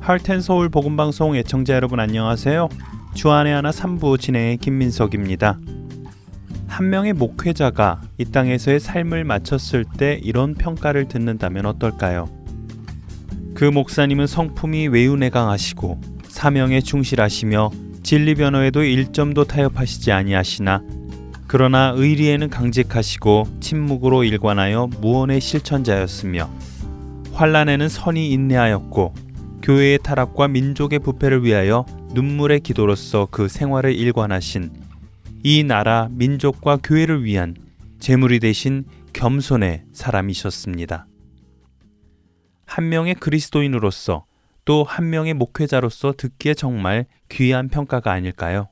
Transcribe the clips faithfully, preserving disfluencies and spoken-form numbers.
할텐서울 복음방송 애청자 여러분 안녕하세요. 주안의 하나 삼 부 진행의 김민석입니다. 한 명의 목회자가 이 땅에서의 삶을 마쳤을 때 이런 평가를 듣는다면 어떨까요? 그 목사님은 성품이 외유내강하시고 사명에 충실하시며 진리 변호에도 일점도 타협하시지 아니하시나 그러나 의리에는 강직하시고 침묵으로 일관하여 무언의 실천자였으며 환난에는 선히 인내하였고 교회의 타락과 민족의 부패를 위하여 눈물의 기도로서 그 생활을 일관하신 이 나라, 민족과 교회를 위한 재물이 되신 겸손의 사람이셨습니다. 한 명의 그리스도인으로서 또 한 명의 목회자로서 듣기에 정말 귀한 평가가 아닐까요?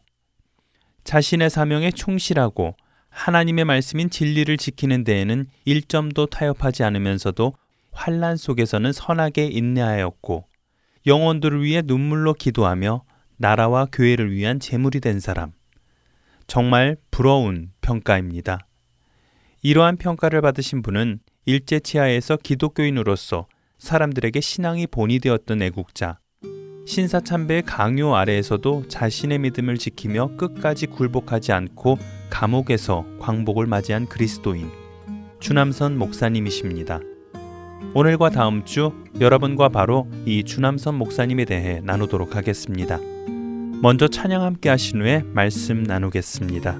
자신의 사명에 충실하고 하나님의 말씀인 진리를 지키는 데에는 일점도 타협하지 않으면서도 환난 속에서는 선하게 인내하였고 영혼들을 위해 눈물로 기도하며 나라와 교회를 위한 재물이 된 사람. 정말 부러운 평가입니다. 이러한 평가를 받으신 분은 일제치하에서 기독교인으로서 사람들에게 신앙이 본이 되었던 애국자, 신사참배의 강요 아래에서도 자신의 믿음을 지키며 끝까지 굴복하지 않고 감옥에서 광복을 맞이한 그리스도인, 주남선 목사님이십니다. 오늘과 다음 주 여러분과 바로 이 주남선 목사님에 대해 나누도록 하겠습니다. 먼저 찬양 함께 하신 후에 말씀 나누겠습니다.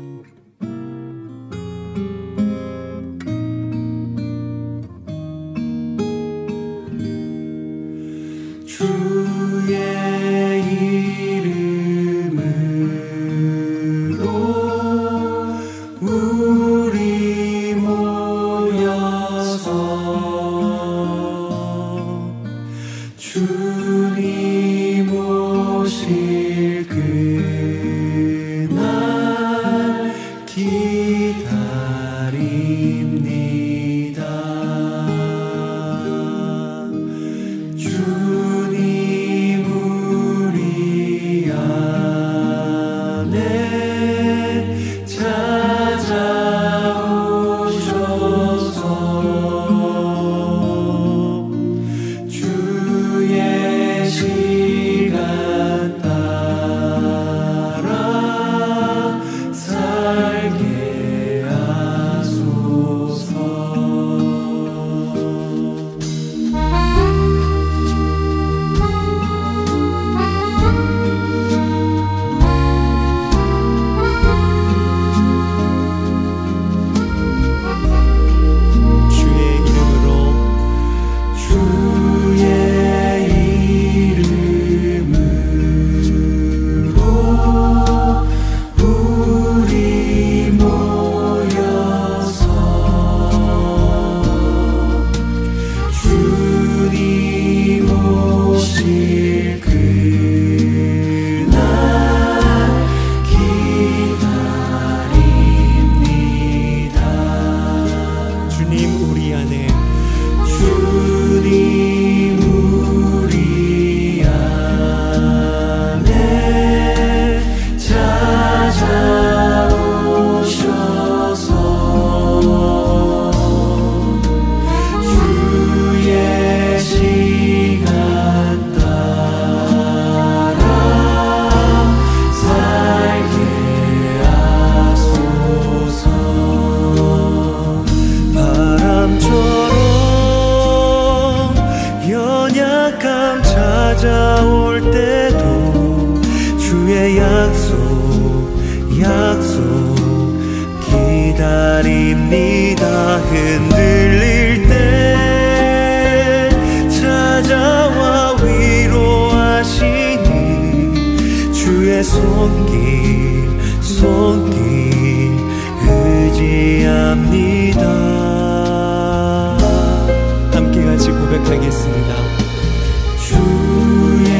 주님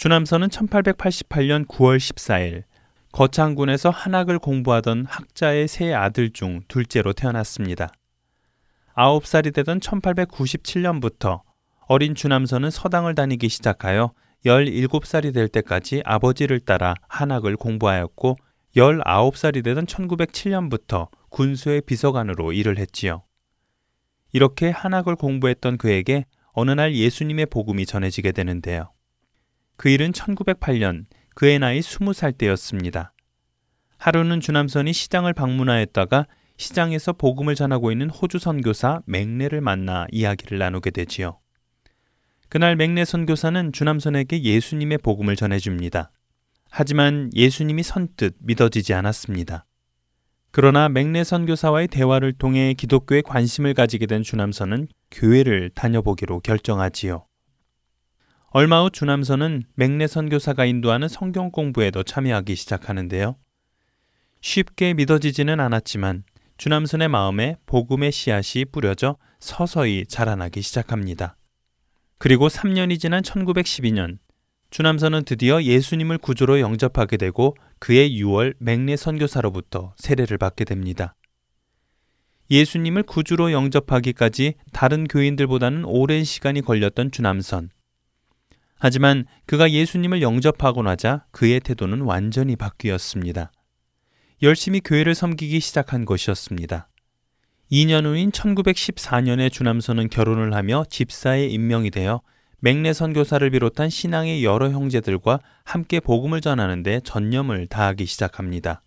주남선은 천팔백팔십팔년 구월 십사일 거창군에서 한학을 공부하던 학자의 세 아들 중 둘째로 태어났습니다. 아홉 살이 되던 천팔백구십칠년부터 어린 주남선은 서당을 다니기 시작하여 열일곱 살이 될 때까지 아버지를 따라 한학을 공부하였고 열아홉 살이 되던 천구백칠년부터 군수의 비서관으로 일을 했지요. 이렇게 한학을 공부했던 그에게 어느 날 예수님의 복음이 전해지게 되는데요. 그 일은 천구백팔년 그의 나이 스무 살 때였습니다. 하루는 주남선이 시장을 방문하였다가 시장에서 복음을 전하고 있는 호주 선교사 맥네를 만나 이야기를 나누게 되지요. 그날 맥네 선교사는 주남선에게 예수님의 복음을 전해줍니다. 하지만 예수님이 선뜻 믿어지지 않았습니다. 그러나 맥네 선교사와의 대화를 통해 기독교에 관심을 가지게 된 주남선은 교회를 다녀보기로 결정하지요. 얼마 후 주남선은 맥네 선교사가 인도하는 성경 공부에도 참여하기 시작하는데요. 쉽게 믿어지지는 않았지만 주남선의 마음에 복음의 씨앗이 뿌려져 서서히 자라나기 시작합니다. 그리고 삼 년이 지난 천구백십이년 주남선은 드디어 예수님을 구주로 영접하게 되고 그해 유월 맥네 선교사로부터 세례를 받게 됩니다. 예수님을 구주로 영접하기까지 다른 교인들보다는 오랜 시간이 걸렸던 주남선. 하지만 그가 예수님을 영접하고 나자 그의 태도는 완전히 바뀌었습니다. 열심히 교회를 섬기기 시작한 것이었습니다. 이 년 후인 천구백십사년에 주남선은 결혼을 하며 집사에 임명이 되어 맥네 선교사를 비롯한 신앙의 여러 형제들과 함께 복음을 전하는 데 전념을 다하기 시작합니다.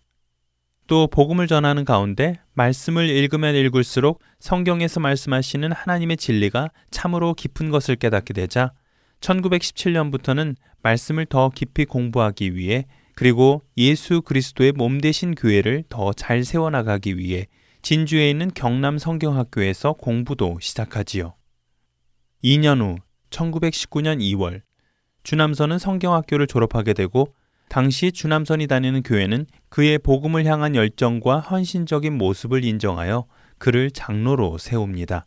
또 복음을 전하는 가운데 말씀을 읽으면 읽을수록 성경에서 말씀하시는 하나님의 진리가 참으로 깊은 것을 깨닫게 되자 천구백십칠년부터는 말씀을 더 깊이 공부하기 위해 그리고 예수 그리스도의 몸 대신 교회를 더 잘 세워나가기 위해 진주에 있는 경남 성경학교에서 공부도 시작하지요. 이 년 후 천구백십구년 이월 주남선은 성경학교를 졸업하게 되고 당시 주남선이 다니는 교회는 그의 복음을 향한 열정과 헌신적인 모습을 인정하여 그를 장로로 세웁니다.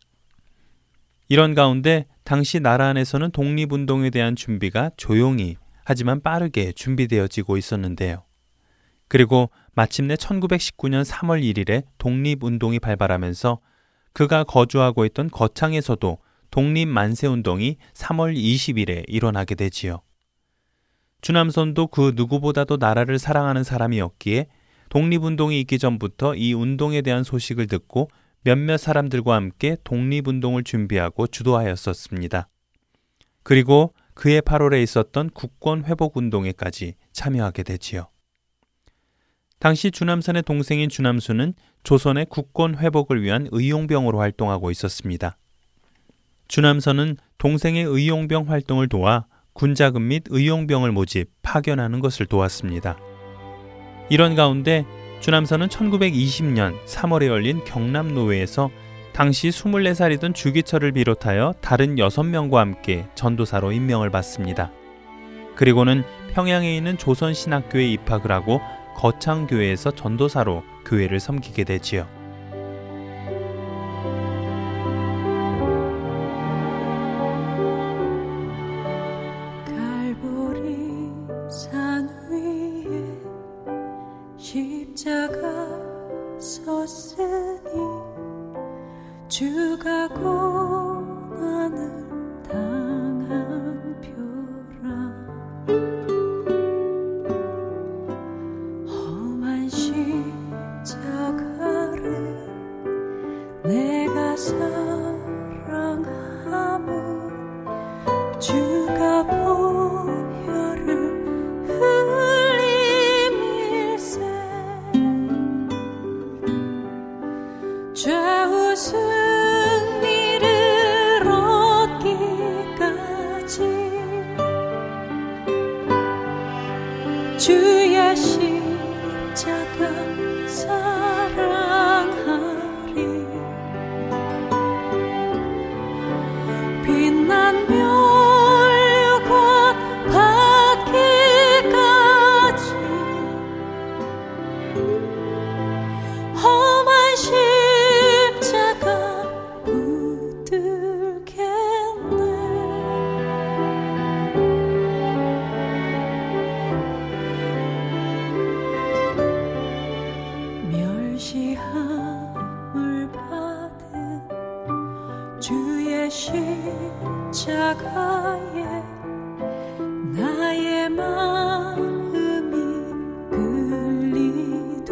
이런 가운데 당시 나라 안에서는 독립운동에 대한 준비가 조용히 하지만 빠르게 준비되어지고 있었는데요. 그리고 마침내 천구백십구년 삼월 일일에 독립운동이 발발하면서 그가 거주하고 있던 거창에서도 독립만세운동이 삼월 이십일에 일어나게 되지요. 주남선도 그 누구보다도 나라를 사랑하는 사람이었기에 독립운동이 있기 전부터 이 운동에 대한 소식을 듣고 몇몇 사람들과 함께 독립운동을 준비하고 주도하였었습니다. 그리고 그해 팔월에 있었던 국권회복운동에까지 참여하게 되지요. 당시 주남선의 동생인 주남수는 조선의 국권회복을 위한 의용병으로 활동하고 있었습니다. 주남선은 동생의 의용병 활동을 도와 군자금 및 의용병을 모집, 파견하는 것을 도왔습니다. 이런 가운데 주남선은 천구백이십년 삼월에 열린 경남 노회에서 당시 스물네 살이던 주기철을 비롯하여 다른 여섯 명과 함께 전도사로 임명을 받습니다. 그리고는 평양에 있는 조선신학교에 입학을 하고 거창교회에서 전도사로 교회를 섬기게 되지요. 주가 고난을 당한 표라 험한 십자가를 내가 사랑하며 주가 보혈을 흘림일세 죄우스 주의 십자가 사랑하리 빛난 멸류관 받기까지 험한 십자가 십자가에 나의 마음이 끌리도다.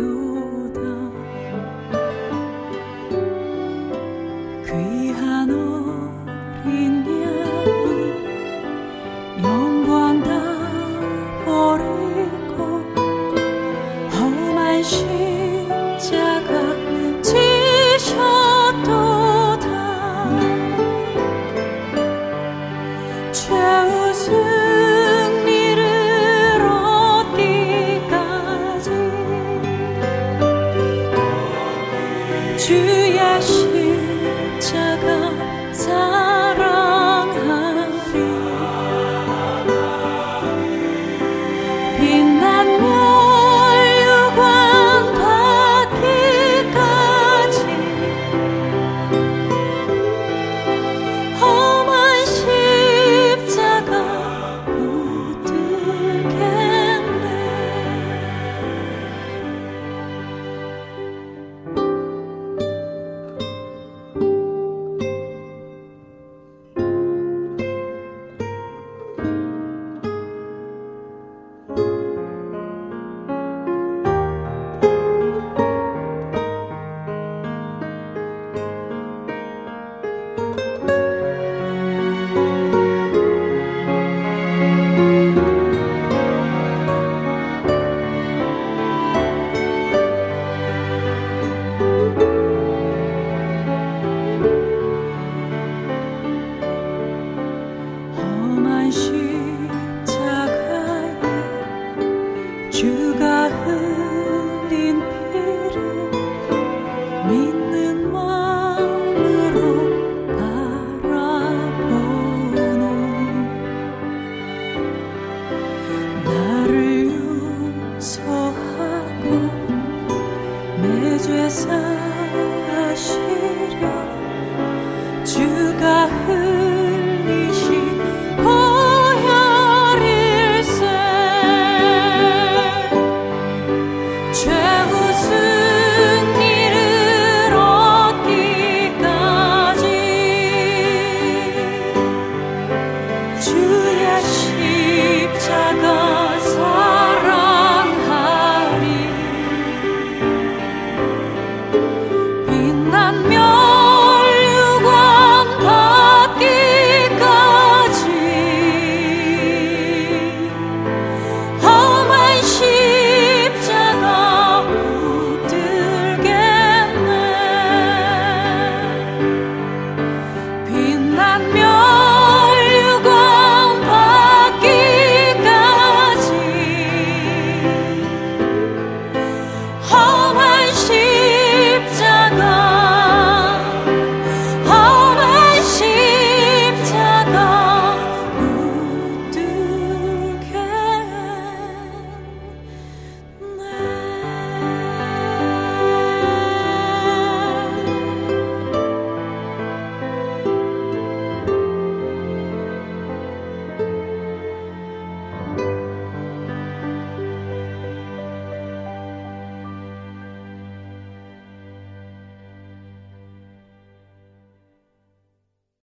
귀한 어린 양이 영광 다 버리고 험한 십자가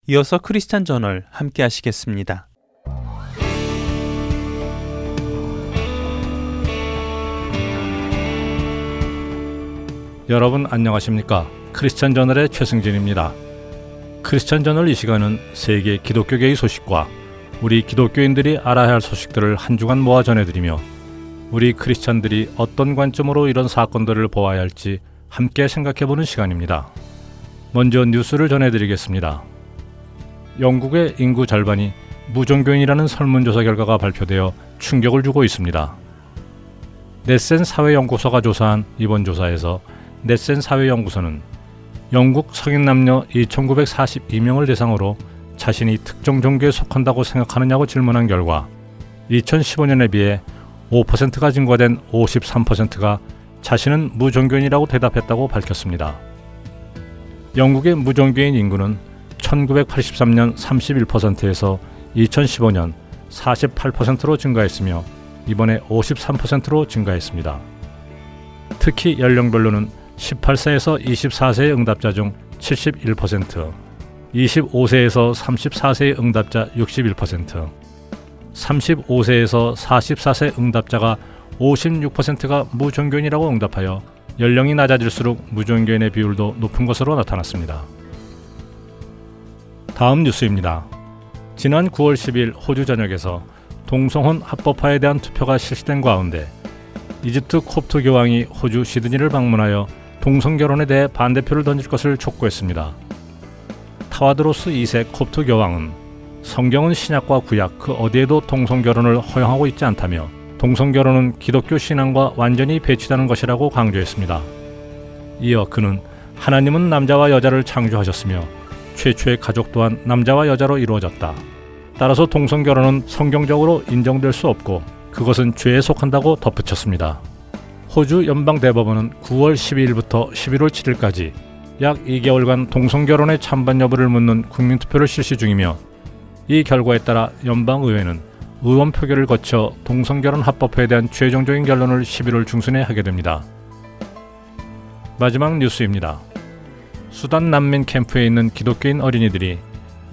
이어서 크리스찬 저널 함께 하시겠습니다. 여러분 안녕하십니까? 크리스찬 저널의 최승진입니다. 크리스찬 저널 이 시간은 세계 기독교계의 소식과 우리 기독교인들이 알아야 할 소식들을 한 주간 모아 전해드리며 우리 크리스찬들이 어떤 관점으로 이런 사건들을 보아야 할지 함께 생각해보는 시간입니다. 먼저 뉴스를 전해드리겠습니다. 영국의 인구 절반이 무종교인이라는 설문조사 결과가 발표되어 충격을 주고 있습니다. 넷센 사회연구소가 조사한 이번 조사에서 넷센 사회연구소는 영국 성인 남녀 이천구백사십이 명을 대상으로 자신이 특정 종교에 속한다고 생각하느냐고 질문한 결과 이천십오 년에 비해 오 퍼센트가 증가된 오십삼 퍼센트가 자신은 무종교인이라고 대답했다고 밝혔습니다. 영국의 무종교인 인구는 천구백팔십삼 년 삼십일 퍼센트에서 이천십오 년 사십팔 퍼센트로 증가했으며 이번에 오십삼 퍼센트로 증가했습니다. 특히 연령별로는 십팔 세에서 이십사 세의 응답자 중 칠십일 퍼센트, 이십오 세에서 삼십사 세의 응답자 육십일 퍼센트, 삼십오 세에서 사십사 세 응답자가 오십육 퍼센트가 무종교인이라고 응답하여 연령이 낮아질수록 무종교인의 비율도 높은 것으로 나타났습니다. 다음 뉴스입니다. 지난 구월 십일 호주 전역에서 동성혼 합법화에 대한 투표가 실시된 가운데 이집트 콥트 교황이 호주 시드니를 방문하여 동성결혼에 대해 반대표를 던질 것을 촉구했습니다. 타와드로스 이 세 콥트 교황은 성경은 신약과 구약 그 어디에도 동성결혼을 허용하고 있지 않다며 동성결혼은 기독교 신앙과 완전히 배치되는 것이라고 강조했습니다. 이어 그는 하나님은 남자와 여자를 창조하셨으며 최초의 가족 또한 남자와 여자로 이루어졌다. 따라서 동성결혼은 성경적으로 인정될 수 없고 그것은 죄에 속한다고 덧붙였습니다. 호주 연방대법원은 구월 십이일부터 십일월 칠일까지 약 이 개월간 동성결혼의 찬반 여부를 묻는 국민투표를 실시 중이며 이 결과에 따라 연방의회는 의원 표결을 거쳐 동성결혼 합법화에 대한 최종적인 결론을 십일월 중순에 하게 됩니다. 마지막 뉴스입니다. 수단 난민 캠프에 있는 기독교인 어린이들이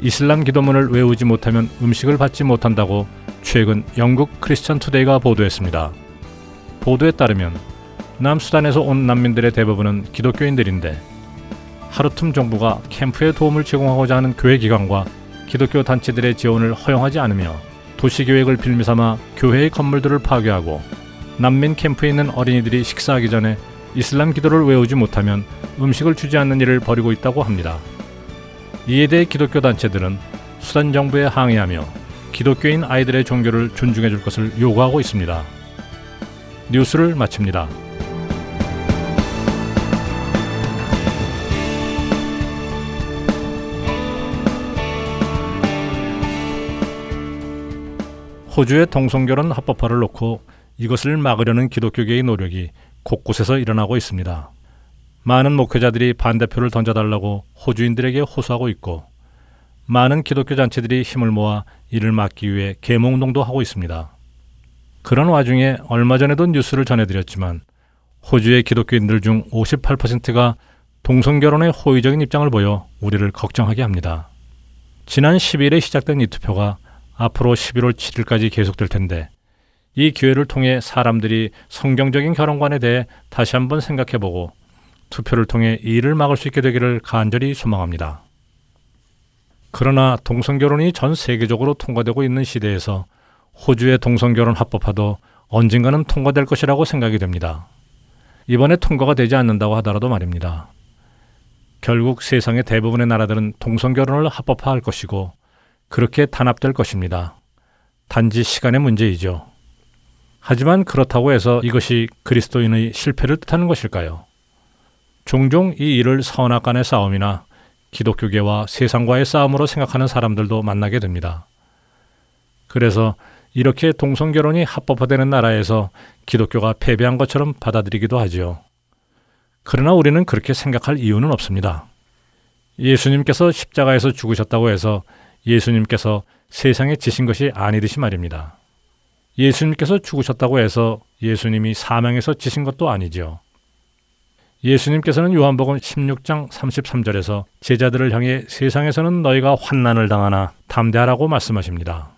이슬람 기도문을 외우지 못하면 음식을 받지 못한다고 최근 영국 크리스천 투데이가 보도했습니다. 보도에 따르면 남수단에서 온 난민들의 대부분은 기독교인들인데 하르툼 정부가 캠프에 도움을 제공하고자 하는 교회기관과 기독교 단체들의 지원을 허용하지 않으며 도시계획을 빌미삼아 교회의 건물들을 파괴하고 난민 캠프에 있는 어린이들이 식사하기 전에 이슬람 기도를 외우지 못하면 음식을 주지 않는 일을 벌이고 있다고 합니다. 이에 대해 기독교 단체들은 수단 정부에 항의하며 기독교인 아이들의 종교를 존중해 줄 것을 요구하고 있습니다. 뉴스를 마칩니다. 호주의 동성결혼 합법화를 놓고 이것을 막으려는 기독교계의 노력이 곳곳에서 일어나고 있습니다. 많은 목회자들이 반대표를 던져달라고 호주인들에게 호소하고 있고 많은 기독교 단체들이 힘을 모아 이를 막기 위해 계몽운동도 하고 있습니다. 그런 와중에 얼마 전에도 뉴스를 전해드렸지만 호주의 기독교인들 중 오십팔 퍼센트가 동성결혼에 호의적인 입장을 보여 우리를 걱정하게 합니다. 지난 십일에 시작된 이 투표가 앞으로 십일월 칠일까지 계속될 텐데 이 기회를 통해 사람들이 성경적인 결혼관에 대해 다시 한번 생각해보고 투표를 통해 이 일을 막을 수 있게 되기를 간절히 소망합니다. 그러나 동성결혼이 전 세계적으로 통과되고 있는 시대에서 호주의 동성결혼 합법화도 언젠가는 통과될 것이라고 생각이 됩니다. 이번에 통과가 되지 않는다고 하더라도 말입니다. 결국 세상의 대부분의 나라들은 동성결혼을 합법화할 것이고 그렇게 단합될 것입니다. 단지 시간의 문제이죠. 하지만 그렇다고 해서 이것이 그리스도인의 실패를 뜻하는 것일까요? 종종 이 일을 선악 간의 싸움이나 기독교계와 세상과의 싸움으로 생각하는 사람들도 만나게 됩니다. 그래서 이렇게 동성결혼이 합법화되는 나라에서 기독교가 패배한 것처럼 받아들이기도 하지요. 그러나 우리는 그렇게 생각할 이유는 없습니다. 예수님께서 십자가에서 죽으셨다고 해서 예수님께서 세상에 지신 것이 아니듯이 말입니다. 예수님께서 죽으셨다고 해서 예수님이 사망에서 지신 것도 아니지요. 예수님께서는 요한복음 십육장 삼십삼절에서 제자들을 향해 세상에서는 너희가 환난을 당하나 담대하라고 말씀하십니다.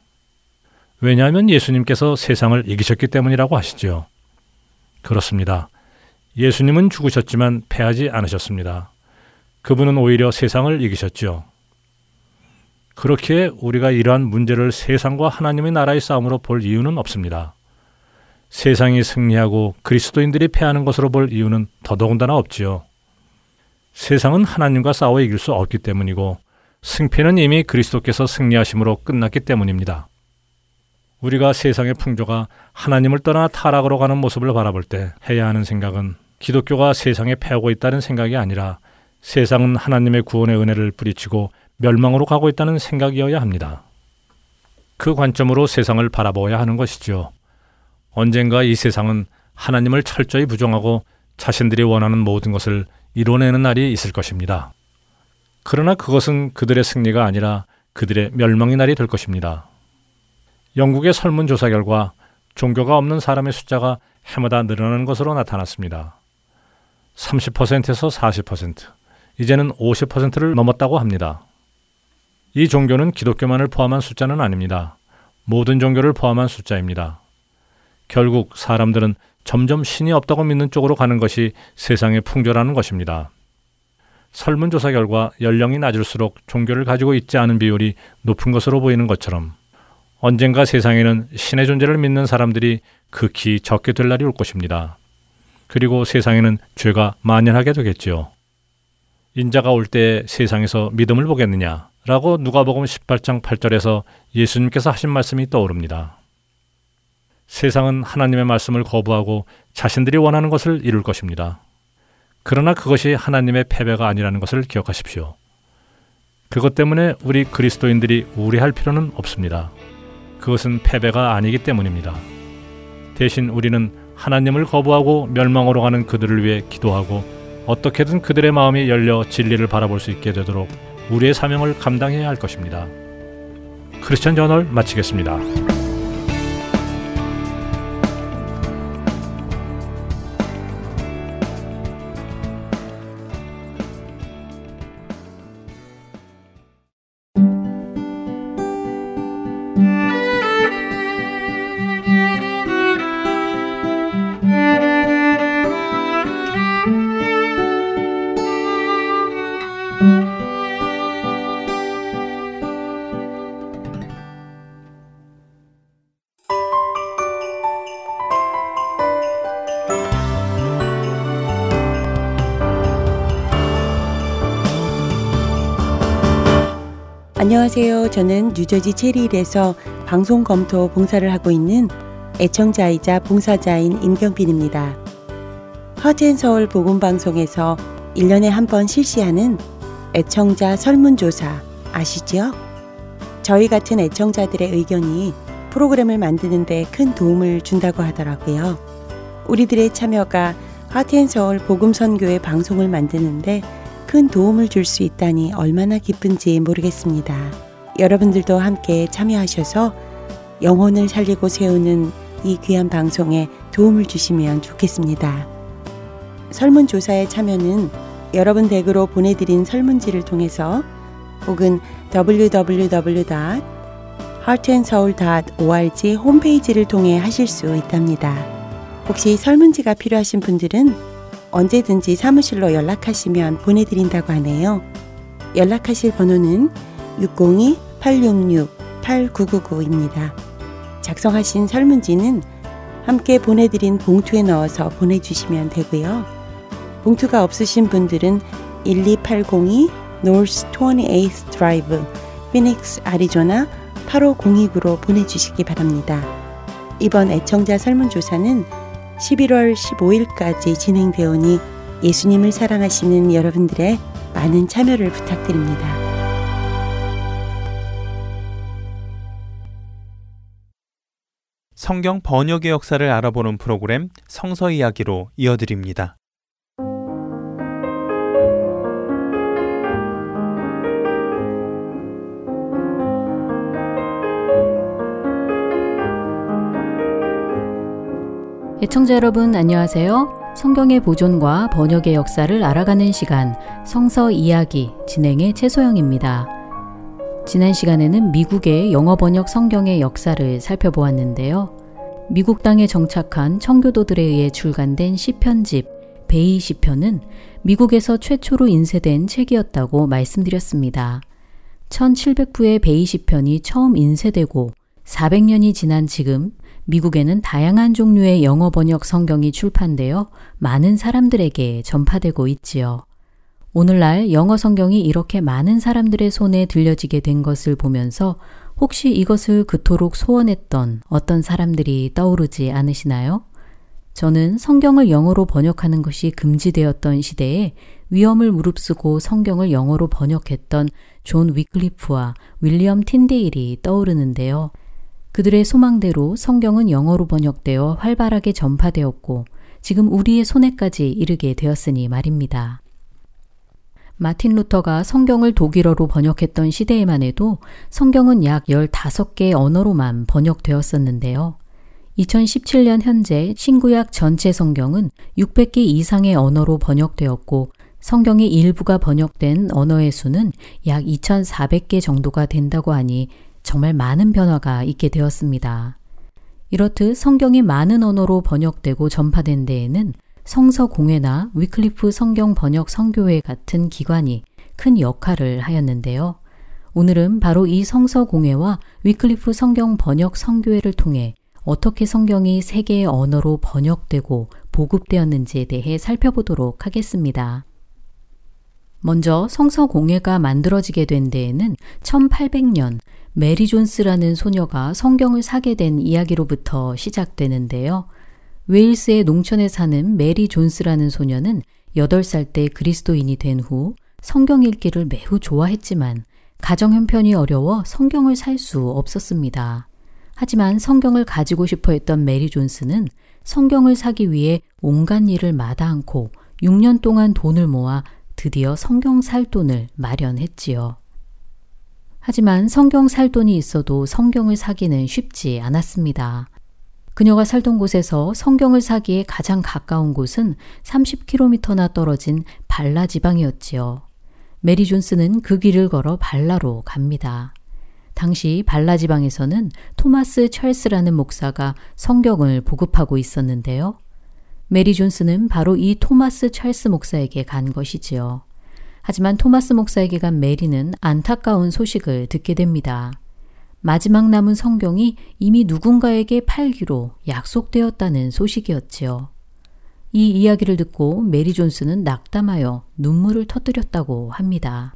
왜냐하면 예수님께서 세상을 이기셨기 때문이라고 하시지요. 그렇습니다. 예수님은 죽으셨지만 패하지 않으셨습니다. 그분은 오히려 세상을 이기셨지요. 그렇게 우리가 이러한 문제를 세상과 하나님의 나라의 싸움으로 볼 이유는 없습니다. 세상이 승리하고 그리스도인들이 패하는 것으로 볼 이유는 더더군다나 없지요. 세상은 하나님과 싸워 이길 수 없기 때문이고 승패는 이미 그리스도께서 승리하심으로 끝났기 때문입니다. 우리가 세상의 풍조가 하나님을 떠나 타락으로 가는 모습을 바라볼 때 해야 하는 생각은 기독교가 세상에 패하고 있다는 생각이 아니라 세상은 하나님의 구원의 은혜를 뿌리치고 멸망으로 가고 있다는 생각이어야 합니다. 그 관점으로 세상을 바라보아야 하는 것이죠. 언젠가 이 세상은 하나님을 철저히 부정하고 자신들이 원하는 모든 것을 이뤄내는 날이 있을 것입니다. 그러나 그것은 그들의 승리가 아니라 그들의 멸망의 날이 될 것입니다. 영국의 설문조사 결과 종교가 없는 사람의 숫자가 해마다 늘어나는 것으로 나타났습니다. 삼십 퍼센트에서 사십 퍼센트, 이제는 오십 퍼센트를 넘었다고 합니다. 이 종교는 기독교만을 포함한 숫자는 아닙니다. 모든 종교를 포함한 숫자입니다. 결국 사람들은 점점 신이 없다고 믿는 쪽으로 가는 것이 세상의 풍조라는 것입니다. 설문조사 결과 연령이 낮을수록 종교를 가지고 있지 않은 비율이 높은 것으로 보이는 것처럼 언젠가 세상에는 신의 존재를 믿는 사람들이 극히 적게 될 날이 올 것입니다. 그리고 세상에는 죄가 만연하게 되겠지요. 인자가 올 때 세상에서 믿음을 보겠느냐? 라고 누가복음 십팔 장 팔 절에서 예수님께서 하신 말씀이 떠오릅니다. 세상은 하나님의 말씀을 거부하고 자신들이 원하는 것을 이룰 것입니다. 그러나 그것이 하나님의 패배가 아니라는 것을 기억하십시오. 그것 때문에 우리 그리스도인들이 우려할 필요는 없습니다. 그것은 패배가 아니기 때문입니다. 대신 우리는 하나님을 거부하고 멸망으로 가는 그들을 위해 기도하고 어떻게든 그들의 마음이 열려 진리를 바라볼 수 있게 되도록 우리의 사명을 감당해야 할 것입니다. 크리스천 저널 마치겠습니다. 안녕하세요. 저는 뉴저지 체리힐에서 방송 검토 봉사를 하고 있는 애청자이자 봉사자인 임경빈입니다. 허트앤서울 복음방송에서 일 년에 한 번 실시하는 애청자 설문조사 아시죠? 저희 같은 애청자들의 의견이 프로그램을 만드는 데 큰 도움을 준다고 하더라고요. 우리들의 참여가 허트앤서울 복음선교의 방송을 만드는 데 큰 도움을 줄 수 있다니 얼마나 기쁜지 모르겠습니다. 여러분들도 함께 참여하셔서 영혼을 살리고 세우는 이 귀한 방송에 도움을 주시면 좋겠습니다. 설문조사에 참여는 여러분 댁으로 보내드린 설문지를 통해서 혹은 더블유 더블유 더블유 닷 하트앤서울 닷 오알지 홈페이지를 통해 하실 수 있답니다. 혹시 설문지가 필요하신 분들은 언제든지 사무실로 연락하시면 보내드린다고 하네요. 연락하실 번호는 육공이 팔육육 팔구구구입니다. 작성하신 설문지는 함께 보내드린 봉투에 넣어서 보내주시면 되고요. 봉투가 없으신 분들은 일이팔공이 North 이십팔 Drive, 피닉스, 아리조나 팔오공이구로 보내주시기 바랍니다. 이번 애청자 설문조사는 십일월 십오일까지 진행되오니 예수님을 사랑하시는 여러분들의 많은 참여를 부탁드립니다. 성경 번역의 역사를 알아보는 프로그램 성서 이야기로 이어드립니다. 애청자 여러분 안녕하세요. 성경의 보존과 번역의 역사를 알아가는 시간 성서 이야기 진행의 최소영입니다. 지난 시간에는 미국의 영어 번역 성경의 역사를 살펴보았는데요. 미국 땅에 정착한 청교도들에 의해 출간된 시편집 베이 시편은 미국에서 최초로 인쇄된 책이었다고 말씀드렸습니다. 천칠백 부의 베이 시편이 처음 인쇄되고 사백 년이 지난 지금 미국에는 다양한 종류의 영어 번역 성경이 출판되어 많은 사람들에게 전파되고 있지요. 오늘날 영어 성경이 이렇게 많은 사람들의 손에 들려지게 된 것을 보면서 혹시 이것을 그토록 소원했던 어떤 사람들이 떠오르지 않으시나요? 저는 성경을 영어로 번역하는 것이 금지되었던 시대에 위험을 무릅쓰고 성경을 영어로 번역했던 존 위클리프와 윌리엄 틴데일이 떠오르는데요. 그들의 소망대로 성경은 영어로 번역되어 활발하게 전파되었고 지금 우리의 손에까지 이르게 되었으니 말입니다. 마틴 루터가 성경을 독일어로 번역했던 시대에만 해도 성경은 약 열다섯 개의 언어로만 번역되었었는데요. 이천십칠 년 현재 신구약 전체 성경은 육백 개 이상의 언어로 번역되었고 성경의 일부가 번역된 언어의 수는 약 이천사백 개 정도가 된다고 하니 정말 많은 변화가 있게 되었습니다. 이렇듯 성경이 많은 언어로 번역되고 전파된 데에는 성서공회나 위클리프 성경번역 선교회 같은 기관이 큰 역할을 하였는데요. 오늘은 바로 이 성서공회와 위클리프 성경번역 선교회를 통해 어떻게 성경이 세계의 언어로 번역되고 보급되었는지에 대해 살펴보도록 하겠습니다. 먼저 성서공회가 만들어지게 된 데에는 천팔백 년 메리 존스라는 소녀가 성경을 사게 된 이야기로부터 시작되는데요. 웨일스의 농촌에 사는 메리 존스라는 소녀는 여덟 살 때 그리스도인이 된 후 성경 읽기를 매우 좋아했지만 가정 형편이 어려워 성경을 살 수 없었습니다. 하지만 성경을 가지고 싶어 했던 메리 존스는 성경을 사기 위해 온갖 일을 마다 않고 육 년 동안 돈을 모아 드디어 성경 살 돈을 마련했지요. 하지만 성경 살 돈이 있어도 성경을 사기는 쉽지 않았습니다. 그녀가 살던 곳에서 성경을 사기에 가장 가까운 곳은 삼십 킬로미터나 떨어진 발라 지방이었지요. 메리 존스는 그 길을 걸어 발라로 갑니다. 당시 발라 지방에서는 토마스 찰스라는 목사가 성경을 보급하고 있었는데요. 메리 존스는 바로 이 토마스 찰스 목사에게 간 것이지요. 하지만 토마스 목사에게 간 메리는 안타까운 소식을 듣게 됩니다. 마지막 남은 성경이 이미 누군가에게 팔기로 약속되었다는 소식이었지요. 이 이야기를 듣고 메리 존스는 낙담하여 눈물을 터뜨렸다고 합니다.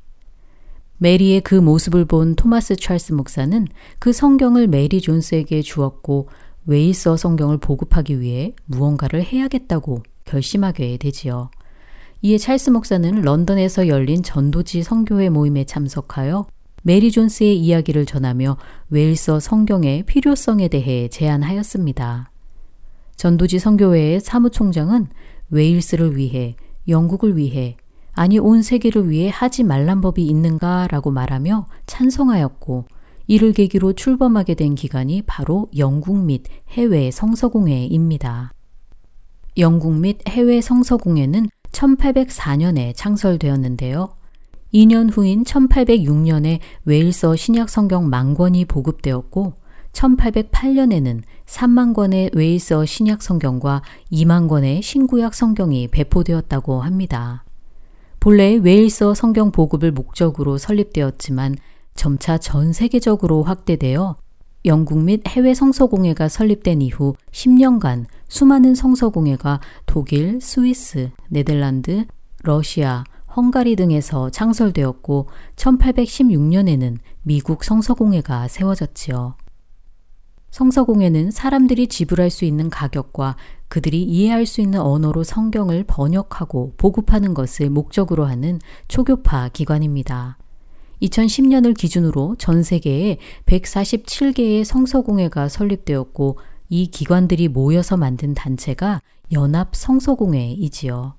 메리의 그 모습을 본 토마스 찰스 목사는 그 성경을 메리 존스에게 주었고 웨일스어 성경을 보급하기 위해 무언가를 해야겠다고 결심하게 되지요. 이에 찰스 목사는 런던에서 열린 전도지 선교회 모임에 참석하여 메리 존스의 이야기를 전하며 웨일스어 성경의 필요성에 대해 제안하였습니다. 전도지 선교회의 사무총장은 웨일스를 위해, 영국을 위해, 아니 온 세계를 위해 하지 말란 법이 있는가 라고 말하며 찬성하였고 이를 계기로 출범하게 된 기관이 바로 영국 및 해외 성서공회입니다. 영국 및 해외 성서공회는 천팔백사 년에 창설되었는데요. 이 년 후인 천팔백육 년에 웨일스어 신약성경 만 권이 보급되었고 천팔백팔 년에는 삼만 권의 웨일스어 신약성경과 이만 권의 신구약 성경이 배포되었다고 합니다. 본래 웨일스어 성경 보급을 목적으로 설립되었지만 점차 전 세계적으로 확대되어 영국 및 해외 성서공회가 설립된 이후 십 년간 수많은 성서공회가 독일, 스위스, 네덜란드, 러시아, 헝가리 등에서 창설되었고 천팔백십육 년에는 미국 성서공회가 세워졌지요. 성서공회는 사람들이 지불할 수 있는 가격과 그들이 이해할 수 있는 언어로 성경을 번역하고 보급하는 것을 목적으로 하는 초교파 기관입니다. 이천십 년을 기준으로 전 세계에 백사십칠 개의 성서공회가 설립되었고 이 기관들이 모여서 만든 단체가 연합 성서공회이지요.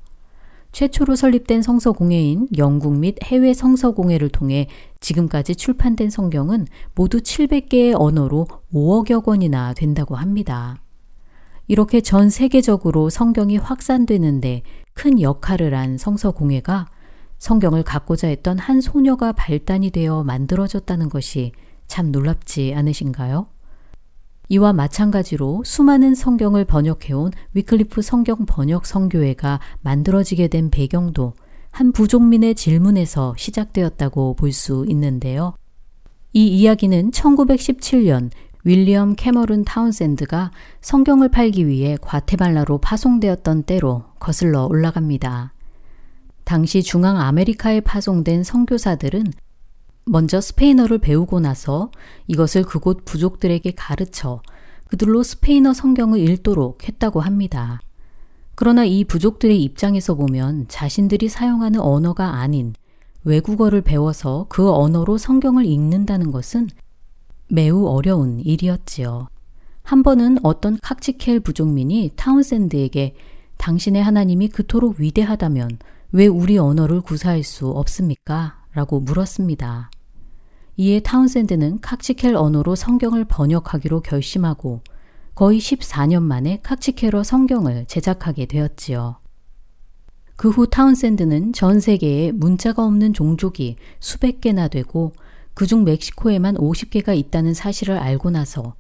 최초로 설립된 성서공회인 영국 및 해외 성서공회를 통해 지금까지 출판된 성경은 모두 칠백 개의 언어로 오억여 권이나 된다고 합니다. 이렇게 전 세계적으로 성경이 확산되는데 큰 역할을 한 성서공회가 성경을 갖고자 했던 한 소녀가 발단이 되어 만들어졌다는 것이 참 놀랍지 않으신가요? 이와 마찬가지로 수많은 성경을 번역해온 위클리프 성경 번역 선교회가 만들어지게 된 배경도 한 부족민의 질문에서 시작되었다고 볼 수 있는데요. 이 이야기는 천구백십칠 년 윌리엄 캐머런 타운샌드가 성경을 팔기 위해 과테말라로 파송되었던 때로 거슬러 올라갑니다. 당시 중앙 아메리카에 파송된 선교사들은 먼저 스페인어를 배우고 나서 이것을 그곳 부족들에게 가르쳐 그들로 스페인어 성경을 읽도록 했다고 합니다. 그러나 이 부족들의 입장에서 보면 자신들이 사용하는 언어가 아닌 외국어를 배워서 그 언어로 성경을 읽는다는 것은 매우 어려운 일이었지요. 한 번은 어떤 칵치켈 부족민이 타운샌드에게 당신의 하나님이 그토록 위대하다면 왜 우리 언어를 구사할 수 없습니까? 라고 물었습니다. 이에 타운샌드는 칵치켈 언어로 성경을 번역하기로 결심하고 거의 십사 년 만에 칵치켈어 성경을 제작하게 되었지요. 그 후 타운샌드는 전 세계에 문자가 없는 종족이 수백 개나 되고 그중 멕시코에만 오십 개가 있다는 사실을 알고 나서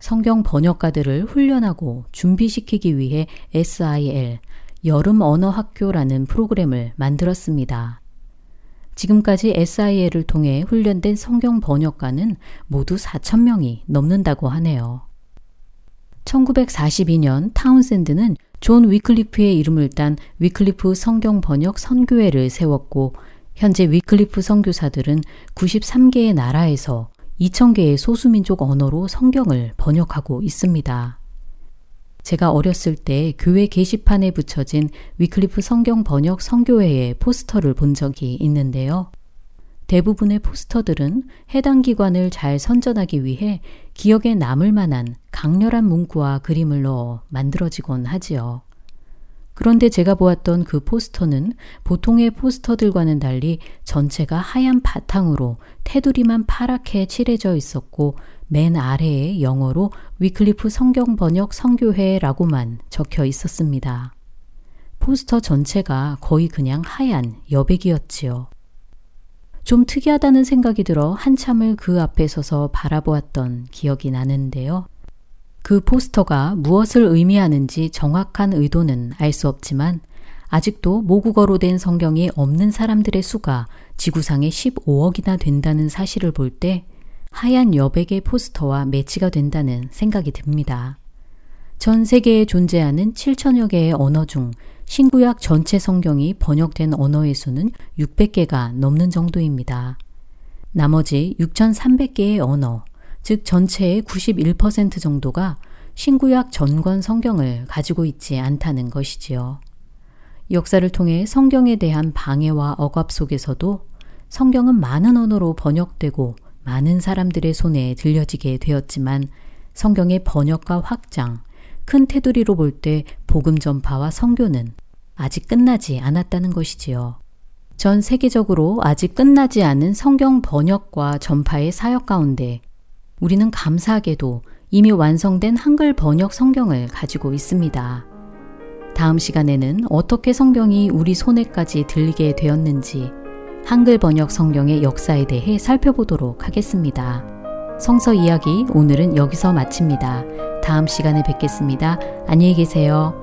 성경 번역가들을 훈련하고 준비시키기 위해 에스아이엘, 여름 언어 학교라는 프로그램을 만들었습니다. 지금까지 에스아이엘을 통해 훈련된 성경 번역가는 모두 사천 명이 넘는다고 하네요. 천구백사십이 년 타운샌드는 존 위클리프의 이름을 딴 위클리프 성경 번역 선교회를 세웠고 현재 위클리프 선교사들은 구십삼 개의 나라에서 이천 개의 소수민족 언어로 성경을 번역하고 있습니다. 제가 어렸을 때 교회 게시판에 붙여진 위클리프 성경 번역 선교회의 포스터를 본 적이 있는데요. 대부분의 포스터들은 해당 기관을 잘 선전하기 위해 기억에 남을 만한 강렬한 문구와 그림을 넣어 만들어지곤 하지요. 그런데 제가 보았던 그 포스터는 보통의 포스터들과는 달리 전체가 하얀 바탕으로 테두리만 파랗게 칠해져 있었고 맨 아래에 영어로 위클리프 성경 번역 선교회라고만 적혀 있었습니다. 포스터 전체가 거의 그냥 하얀 여백이었지요. 좀 특이하다는 생각이 들어 한참을 그 앞에 서서 바라보았던 기억이 나는데요. 그 포스터가 무엇을 의미하는지 정확한 의도는 알 수 없지만 아직도 모국어로 된 성경이 없는 사람들의 수가 지구상에 십오 억이나 된다는 사실을 볼 때 하얀 여백의 포스터와 매치가 된다는 생각이 듭니다. 전 세계에 존재하는 칠천여 개의 언어 중 신구약 전체 성경이 번역된 언어의 수는 육백 개가 넘는 정도입니다. 나머지 육천삼백 개의 언어, 즉 전체의 구십일 퍼센트 정도가 신구약 전권 성경을 가지고 있지 않다는 것이지요. 역사를 통해 성경에 대한 방해와 억압 속에서도 성경은 많은 언어로 번역되고 많은 사람들의 손에 들려지게 되었지만 성경의 번역과 확장, 큰 테두리로 볼 때 복음 전파와 선교는 아직 끝나지 않았다는 것이지요. 전 세계적으로 아직 끝나지 않은 성경 번역과 전파의 사역 가운데 우리는 감사하게도 이미 완성된 한글 번역 성경을 가지고 있습니다. 다음 시간에는 어떻게 성경이 우리 손에까지 들리게 되었는지 한글 번역 성경의 역사에 대해 살펴보도록 하겠습니다. 성서 이야기 오늘은 여기서 마칩니다. 다음 시간에 뵙겠습니다. 안녕히 계세요.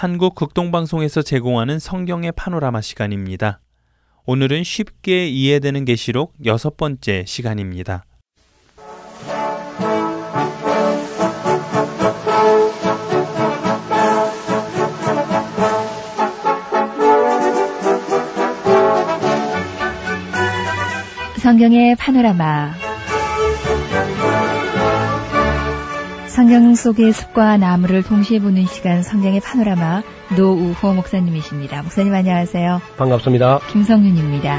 한국 극동방송에서 제공하는 성경의 파노라마 시간입니다. 오늘은 쉽게 이해되는 계시록 여섯 번째 시간입니다. 성경의 파노라마. 성경 속의 숲과 나무를 동시에 보는 시간, 성경의 파노라마, 노우호 목사님이십니다. 목사님 안녕하세요. 반갑습니다. 김성윤입니다.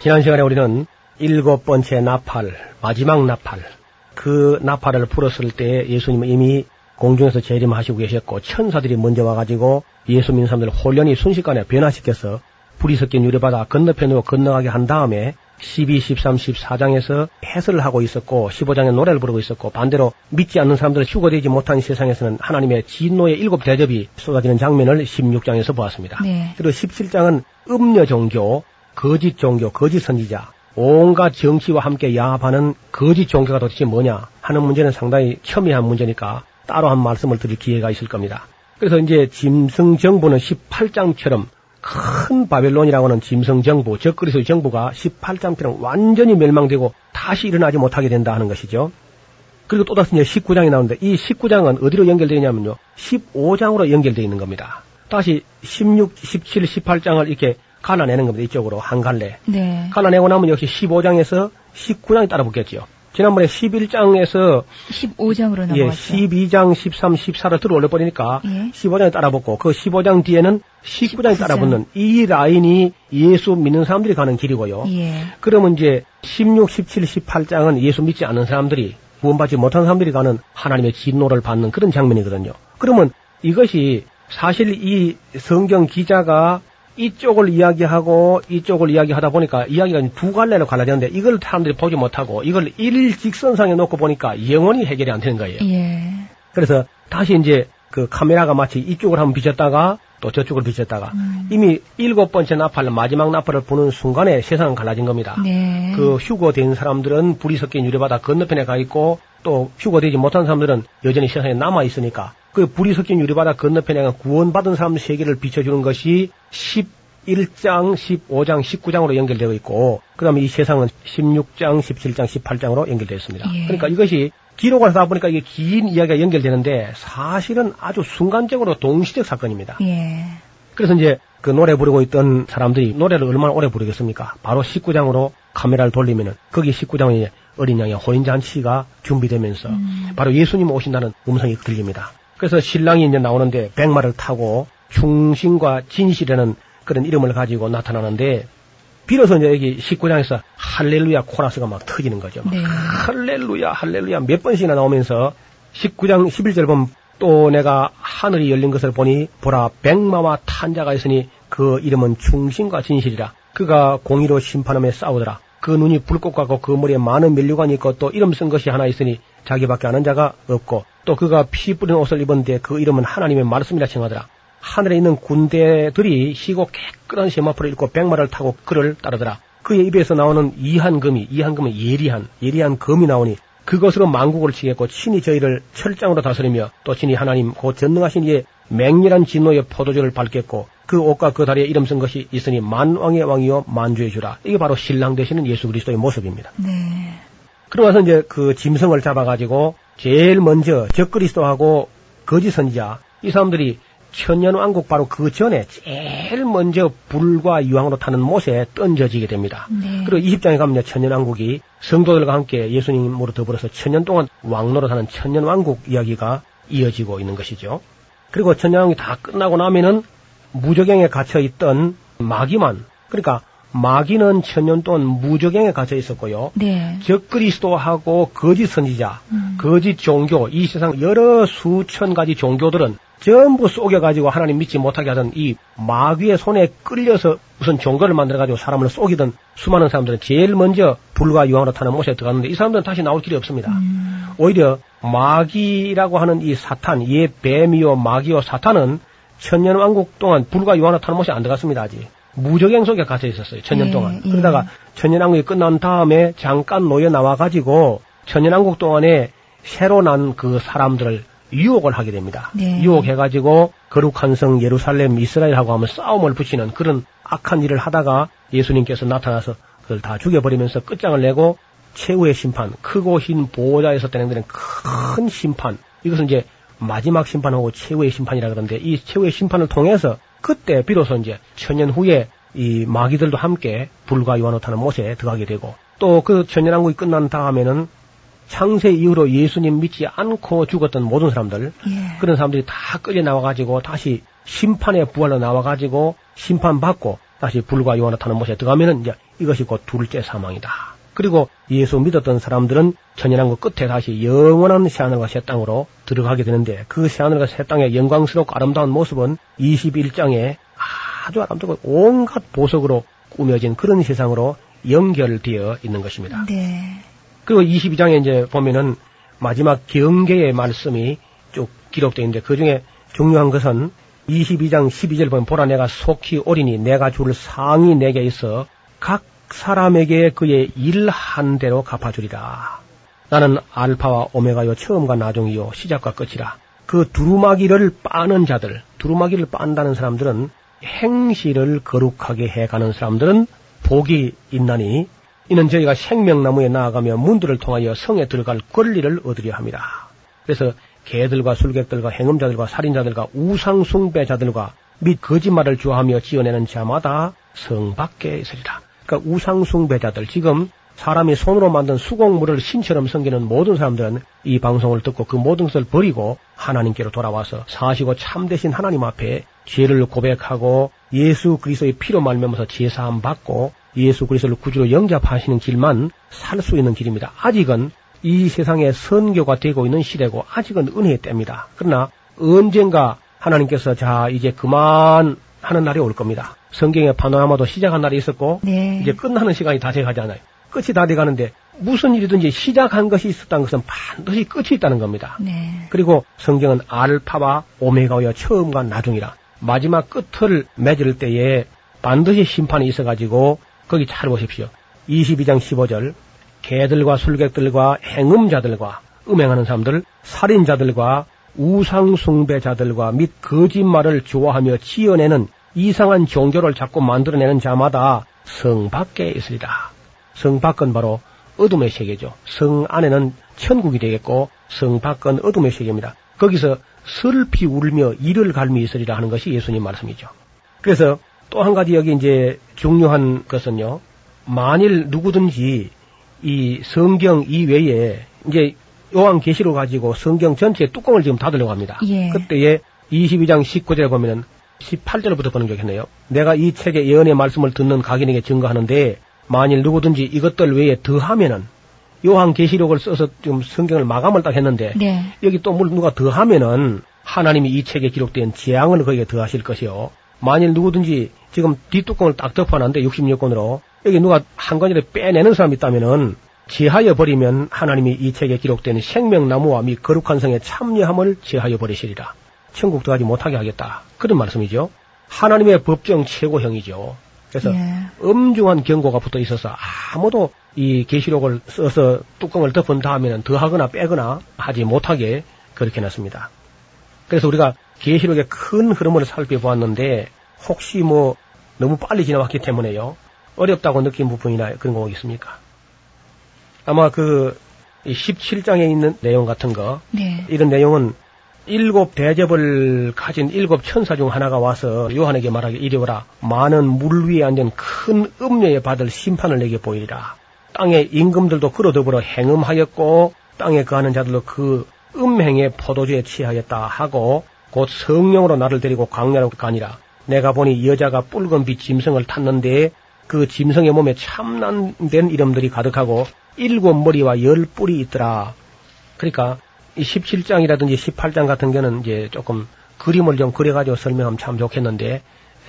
지난 시간에 우리는 일곱 번째 나팔, 마지막 나팔, 그 나팔을 불었을 때 예수님은 이미 공중에서 재림하시고 계셨고 천사들이 먼저 와가지고 예수 믿는 사람들을 홀연히 순식간에 변화시켜서 불이 섞인 유리바다 건너편으로 건너가게 한 다음에 십이, 십삼, 십사 장에서 해설을 하고 있었고 십오 장에 노래를 부르고 있었고, 반대로 믿지 않는 사람들을 휴거되지 못한 세상에서는 하나님의 진노의 일곱 대접이 쏟아지는 장면을 십육 장에서 보았습니다. 네. 그리고 십칠 장은 음녀 종교, 거짓 종교, 거짓 선지자, 온갖 정치와 함께 야합하는 거짓 종교가 도대체 뭐냐 하는 문제는 상당히 첨예한 문제니까 따로 한 말씀을 드릴 기회가 있을 겁니다. 그래서 이제 짐승정부는 십팔 장처럼 큰 바벨론이라고 하는 짐승정부, 즉 그리스도의 정부가 십팔 장처럼 완전히 멸망되고 다시 일어나지 못하게 된다 하는 것이죠. 그리고 또다시 이제 십구 장이 나오는데, 이 십구 장은 어디로 연결되냐면요, 십오 장으로 연결되어 있는 겁니다. 다시 십육, 십칠, 십팔 장을 이렇게 갈라내는 겁니다. 이쪽으로 한 갈래. 네. 갈라내고 나면 역시 십오 장에서 십구 장이 따라 붙겠죠. 지난번에 십일 장에서 십오 장으로 넘어갔죠. 예, 십이 장, 십삼, 십사를 들어 올려버리니까 예? 십오 장이 따라붙고, 그 십오 장 뒤에는 십구 장이 십구 장. 따라붙는 이 라인이 예수 믿는 사람들이 가는 길이고요. 예. 그러면 이제 십육, 십칠, 십팔 장은 예수 믿지 않는 사람들이, 구원받지 못한 사람들이 가는 하나님의 진노를 받는 그런 장면이거든요. 그러면 이것이 사실 이 성경 기자가 이쪽을 이야기하고 이쪽을 이야기하다 보니까 이야기가 두 갈래로 갈라지는데, 이걸 사람들이 보지 못하고 이걸 일직선상에 놓고 보니까 영원히 해결이 안 되는 거예요. 예. 그래서 다시 이제 그 카메라가 마치 이쪽을 한번 비쳤다가 또 저쪽을 비쳤다가 음. 이미 일곱 번째 나팔, 마지막 나팔을 부는 순간에 세상은 갈라진 겁니다. 네. 그 휴거된 사람들은 불이 섞인 유리바다 건너편에 가 있고, 또 휴거되지 못한 사람들은 여전히 세상에 남아 있으니까 그 불이 섞인 유리바다 건너편에 구원받은 사람 세계를 비춰주는 것이 십일 장, 십오 장, 십구 장으로 연결되어 있고, 그 다음에 이 세상은 십육 장, 십칠 장, 십팔 장으로 연결되어 있습니다. 예. 그러니까 이것이 기록을 하다 보니까 이게 긴 이야기가 연결되는데 사실은 아주 순간적으로 동시적 사건입니다. 예. 그래서 이제 그 노래 부르고 있던 사람들이 노래를 얼마나 오래 부르겠습니까? 바로 십구 장으로 카메라를 돌리면은 거기 십구 장에 어린 양의 호인잔치가 준비되면서 음. 바로 예수님 오신다는 음성이 들립니다. 그래서 신랑이 이제 나오는데 백마를 타고 충신과 진실이라는 그런 이름을 가지고 나타나는데, 비로소 이제 여기 십구 장에서 할렐루야 코러스가 막 터지는 거죠. 막 네. 할렐루야 할렐루야 몇 번씩이나 나오면서 십구 장 십일 절 보면, 또 내가 하늘이 열린 것을 보니 보라 백마와 탄 자가 있으니 그 이름은 충신과 진실이라, 그가 공의로 심판함에 싸우더라, 그 눈이 불꽃 같고 그 머리에 많은 면류관이 있고 또 이름 쓴 것이 하나 있으니 자기밖에 아는 자가 없고, 또 그가 피 뿌린 옷을 입은데 그 이름은 하나님의 말씀이라 칭하더라. 하늘에 있는 군대들이 시고 깨끗한 세마포를 입고 백마를 타고 그를 따르더라. 그의 입에서 나오는 이한금이, 이한금은 예리한, 예리한 금이 나오니 그것으로 만국을 치겠고 친히 저희를 철장으로 다스리며, 또 친히 하나님 곧 전능하신 이의 맹렬한 진노의 포도주를 밟겠고 그 옷과 그 다리에 이름 쓴 것이 있으니 만왕의 왕이요 만주의 주라. 이게 바로 신랑 되시는 예수 그리스도의 모습입니다. 네. 그러고 나서 이제 그 짐승을 잡아가지고 제일 먼저 적그리스도하고 거짓 선지자, 이 사람들이 천년왕국 바로 그 전에 제일 먼저 불과 유황으로 타는 못에 던져지게 됩니다. 네. 그리고 이십 장에 가면 천년왕국이 성도들과 함께 예수님으로 더불어서 천년 동안 왕노로 사는 천년왕국 이야기가 이어지고 있는 것이죠. 그리고 천년왕국이 다 끝나고 나면은 무저갱에 갇혀있던 마귀만, 그러니까 마귀는 천년 동안 무저갱에 갇혀 있었고요. 네. 적그리스도하고 거짓 선지자, 음. 거짓 종교, 이 세상 여러 수천 가지 종교들은 전부 속여가지고 하나님 믿지 못하게 하던 이 마귀의 손에 끌려서 무슨 종교를 만들어가지고 사람을 속이던 수많은 사람들은 제일 먼저 불과 유황으로 타는 못에 들어갔는데, 이 사람들은 다시 나올 길이 없습니다. 음. 오히려 마귀라고 하는 이 사탄, 이 뱀이요 마귀요 사탄은 천년왕국 동안 불과 유황으로 타는 못에 안 들어갔습니다. 아직. 무적양 속에 갇혀 있었어요. 천년 동안. 예, 예. 그러다가 천년왕국이 끝난 다음에 잠깐 놓여 나와가지고 천년왕국 동안에 새로 난 그 사람들을 유혹을 하게 됩니다. 네. 유혹해가지고 거룩한 성 예루살렘 이스라엘하고 하면 싸움을 붙이는 그런 악한 일을 하다가 예수님께서 나타나서 그걸 다 죽여버리면서 끝장을 내고 최후의 심판, 크고 흰 보호자에서 진행되는 큰 심판, 이것은 이제 마지막 심판하고 최후의 심판이라 그러는데, 이 최후의 심판을 통해서 그때 비로소 이제 천년 후에 이 마귀들도 함께 불과 요한호타는 못에 들어가게 되고, 또 그 천년왕국이 끝난 다음에는 창세 이후로 예수님 믿지 않고 죽었던 모든 사람들, 예. 그런 사람들이 다 끌려 나와가지고 다시 심판의 부활로 나와가지고 심판받고 다시 불과 요한을 타는 못에 들어가면은 이제 이것이 곧 둘째 사망이다. 그리고 예수 믿었던 사람들은 천연왕국 끝에 다시 영원한 새하늘과 새 땅으로 들어가게 되는데, 그 새하늘과 새 땅의 영광스럽고 아름다운 모습은 이십일 장에 아주 아름답고 온갖 보석으로 꾸며진 그런 세상으로 연결되어 있는 것입니다. 네. 그리고 이십이 장에 이제 보면은 마지막 경계의 말씀이 쭉 기록되어 있는데, 그 중에 중요한 것은 이십이 장 십이 절 보면, 보라 내가 속히 오리니 내가 줄 상이 내게 있어 각 사람에게 그의 일한 대로 갚아주리라. 나는 알파와 오메가요 처음과 나중이요 시작과 끝이라. 그 두루마기를 빠는 자들, 두루마기를 빤다는 사람들은 행실을 거룩하게 해가는 사람들은 복이 있나니, 이는 저희가 생명나무에 나아가며 문들을 통하여 성에 들어갈 권리를 얻으려 합니다. 그래서 개들과 술객들과 행음자들과 살인자들과 우상숭배자들과 및 거짓말을 주하며 지어내는 자마다 성 밖에 있으리라. 그러니까 우상숭배자들, 지금 사람이 손으로 만든 수공물을 신처럼 섬기는 모든 사람들은 이 방송을 듣고 그 모든 것을 버리고 하나님께로 돌아와서 사시고 참되신 하나님 앞에 죄를 고백하고 예수 그리스도의 피로 말미암아서 제사함 받고 예수 그리스도를 구주로 영접하시는 길만 살 수 있는 길입니다. 아직은 이 세상에 선교가 되고 있는 시대고 아직은 은혜의 때입니다. 그러나 언젠가 하나님께서 자 이제 그만 하는 날이 올 겁니다. 성경의 파노라마도 시작한 날이 있었고, 네. 이제 끝나는 시간이 다 돼가잖아요. 끝이 다 돼가는데 무슨 일이든지 시작한 것이 있었다는 것은 반드시 끝이 있다는 겁니다. 네. 그리고 성경은 알파와 오메가여 처음과 나중이라, 마지막 끝을 맺을 때에 반드시 심판이 있어가지고 거기 잘 보십시오. 이십이 장 십오 절, 개들과 술객들과 행음자들과 음행하는 사람들, 살인자들과 우상숭배자들과 및 거짓말을 좋아하며 지어내는 이상한 종교를 자꾸 만들어내는 자마다 성 밖에 있으리라. 성 밖은 바로 어둠의 세계죠. 성 안에는 천국이 되겠고 성 밖은 어둠의 세계입니다. 거기서 슬피 울며 이를 갈미 있으리라 하는 것이 예수님 말씀이죠. 그래서 또 한 가지 여기 이제 중요한 것은요, 만일 누구든지 이 성경 이외에 이제 요한계시록 가지고 성경 전체의 뚜껑을 지금 닫으려고 합니다. 예. 그때에 이십이 장 십구 절에 보면은 십팔 절부터 보는 적이네요. 내가 이 책의 예언의 말씀을 듣는 각인에게 증거하는데, 만일 누구든지 이것들 외에 더하면은, 요한계시록을 써서 지금 성경을 마감을 딱 했는데, 네. 여기 또 누가 더하면은 하나님이 이 책에 기록된 재앙을 거기에 더하실 것이요. 만일 누구든지 지금 뒷뚜껑을 딱 덮어놨는데 육십육 권으로 여기 누가 한 권이라도 빼내는 사람이 있다면은 제하여 버리면 하나님이 이 책에 기록된 생명나무와 및 거룩한 성의 참여함을 제하여 버리시리라. 천국도 가지 못하게 하겠다. 그런 말씀이죠. 하나님의 법정 최고형이죠. 그래서 예. 엄중한 경고가 붙어 있어서 아무도 이 계시록을 써서 뚜껑을 덮은 다음에는 더하거나 빼거나 하지 못하게 그렇게 놨습니다. 그래서 우리가 계시록의 큰 흐름을 살펴보았는데, 혹시 뭐 너무 빨리 지나왔기 때문에요, 어렵다고 느낀 부분이나 그런 거 있습니까? 아마 그 십칠 장에 있는 내용 같은 거, 네. 이런 내용은 일곱 대접을 가진 일곱 천사 중 하나가 와서 요한에게 말하길, 이리 오라 많은 물 위에 앉은 큰 음녀에 받을 심판을 내게 보이리라. 땅의 임금들도 그로 더불어 행음하였고 땅에 거하는 자들도 그 음행의 포도주에 취하였다 하고, 곧 성령으로 나를 데리고 광야로 가니라. 내가 보니 여자가 붉은빛 짐승을 탔는데 그 짐승의 몸에 참난된 이름들이 가득하고 일곱 머리와 열 뿔이 있더라. 그러니까 이 십칠 장이라든지 십팔 장 같은 경우는 이제 조금 그림을 좀 그려가지고 설명하면 참 좋겠는데,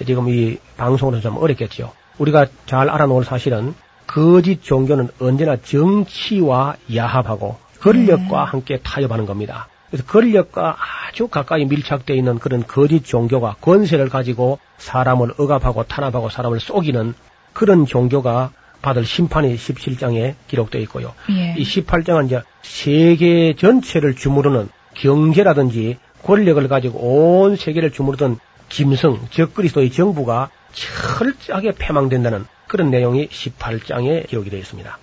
지금 이 방송으로는 좀 어렵겠죠. 우리가 잘 알아놓을 사실은 거짓 종교는 언제나 정치와 야합하고 권력과 함께 타협하는 겁니다. 그래서 권력과 아주 가까이 밀착되어 있는 그런 거짓 종교가 권세를 가지고 사람을 억압하고 탄압하고 사람을 속이는 그런 종교가 받을 심판이 십칠 장에 기록되어 있고요. 예. 이 십팔 장은 이제 세계 전체를 주무르는 경제라든지 권력을 가지고 온 세계를 주무르던 김성, 즉 그리스도의 정부가 철저하게 폐망된다는 그런 내용이 십팔 장에 기록이 되어 있습니다.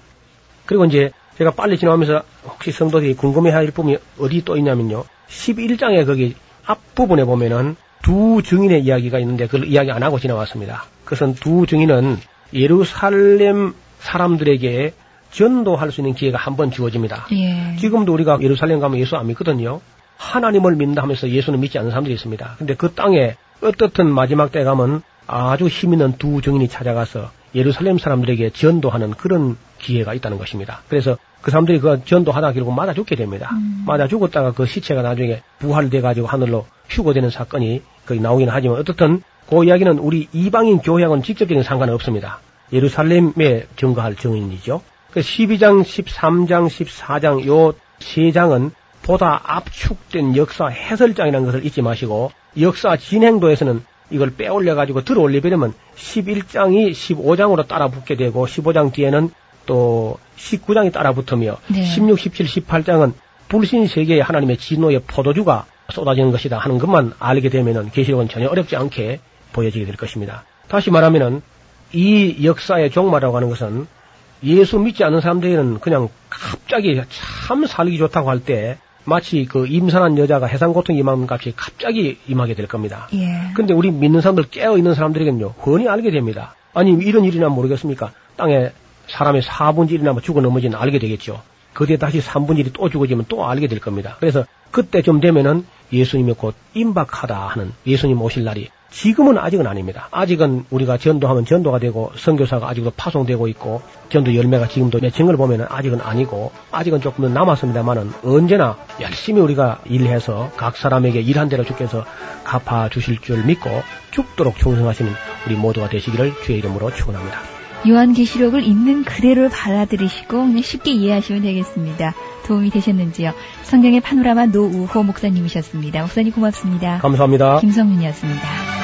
그리고 이제 제가 빨리 지나가면서 혹시 성도들이 궁금해할 부분이 어디 또 있냐면요. 십일 장에 거기 앞부분에 보면은 두 증인의 이야기가 있는데 그걸 이야기 안 하고 지나왔습니다. 그것은 두 증인은 예루살렘 사람들에게 전도할 수 있는 기회가 한번 주어집니다. 예. 지금도 우리가 예루살렘 가면 예수 안 믿거든요. 하나님을 믿는다 하면서 예수는 믿지 않는 사람들이 있습니다. 근데 그 땅에 어떻든 마지막 때 가면 아주 힘있는 두 증인이 찾아가서 예루살렘 사람들에게 전도하는 그런 기회가 있다는 것입니다. 그래서 그 사람들이 그 전도하다 결국 맞아 죽게 됩니다. 음. 맞아 죽었다가 그 시체가 나중에 부활돼가지고 하늘로 휴거되는 사건이 거의 나오긴 하지만 어떻든 그 이야기는 우리 이방인 교회하고는 직접적인 상관은 없습니다. 예루살렘에 증거할 증인이죠. 그 십이 장, 십삼 장, 십사 장 요 세 장은 보다 압축된 역사 해설장이라는 것을 잊지 마시고 역사 진행도에서는 이걸 빼올려가지고 들어올리려면 십일 장이 십오 장으로 따라붙게 되고 십오 장 뒤에는 또 십구 장이 따라붙으며 네. 십육, 십칠, 십팔 장은 불신세계의 하나님의 진노의 포도주가 쏟아지는 것이다 하는 것만 알게 되면은 계시록은 전혀 어렵지 않게 보여지게 될 것입니다. 다시 말하면은 이 역사의 종말이라고 하는 것은 예수 믿지 않는 사람들은 그냥 갑자기 참 살기 좋다고 할 때 마치 그 임산한 여자가 해산고통 임하는 값이 갑자기 임하게 될 겁니다. 그런데 예. 우리 믿는 사람들 깨어있는 사람들에게는요. 훤히 알게 됩니다. 아니 이런 일이나 모르겠습니까? 땅에 사람의 사분의 일이나 죽어 넘어지는 알게 되겠죠. 그때 다시 삼분의 일이 또 죽어지면 또 알게 될 겁니다. 그래서 그때쯤 되면은 예수님이 곧 임박하다 하는 예수님 오실 날이 지금은 아직은 아닙니다. 아직은 우리가 전도하면 전도가 되고 선교사가 아직도 파송되고 있고 전도 열매가 지금도 맺힌 걸 보면 아직은 아니고 아직은 조금은 남았습니다만은 언제나 열심히 우리가 일해서 각 사람에게 일한 대로 주께서 갚아주실 줄 믿고 죽도록 충성하시는 우리 모두가 되시기를 주의 이름으로 축원합니다. 요한계시록을 있는 그대로 받아들이시고 쉽게 이해하시면 되겠습니다. 도움이 되셨는지요? 성경의 파노라마 노우호 목사님이셨습니다. 목사님 고맙습니다. 감사합니다. 김성윤이었습니다.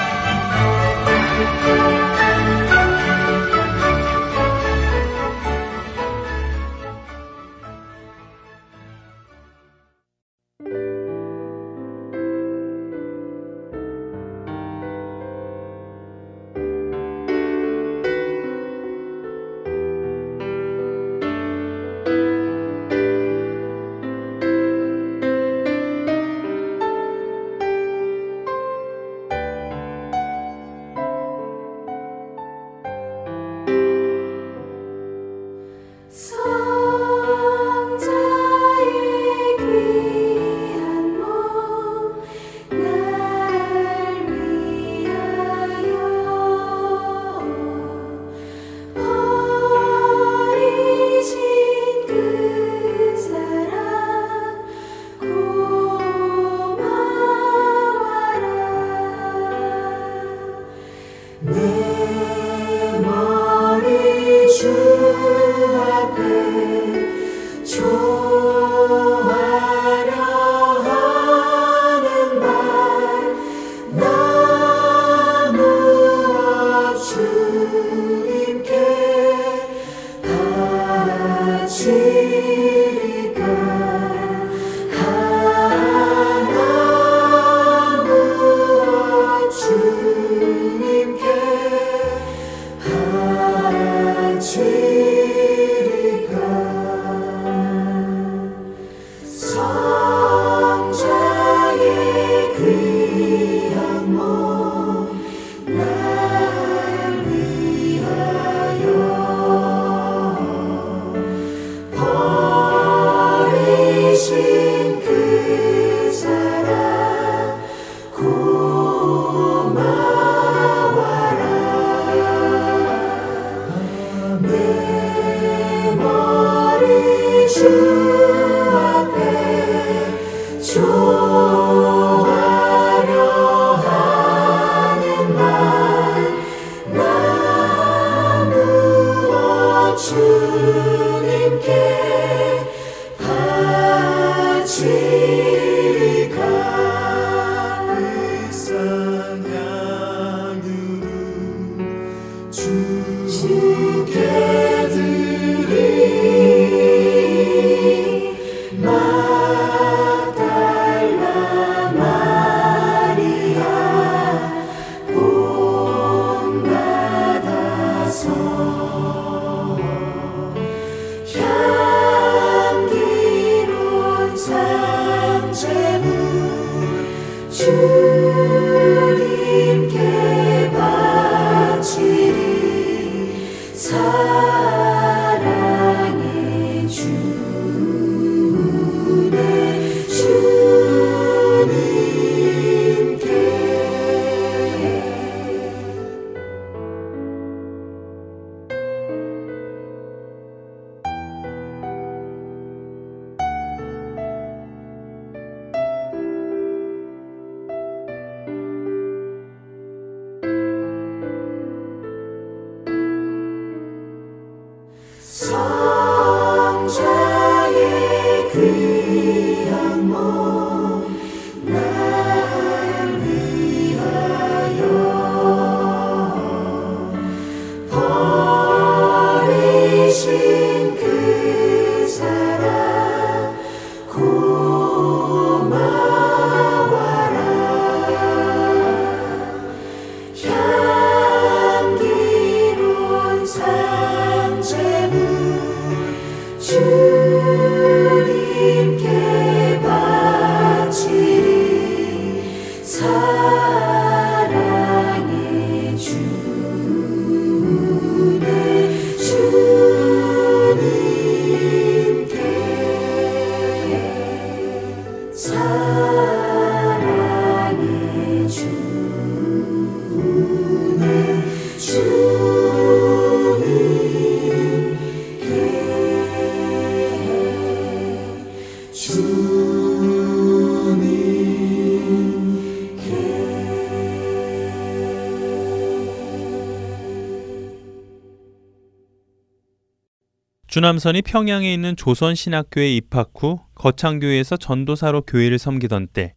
주남선이 평양에 있는 조선신학교에 입학 후 거창교회에서 전도사로 교회를 섬기던 때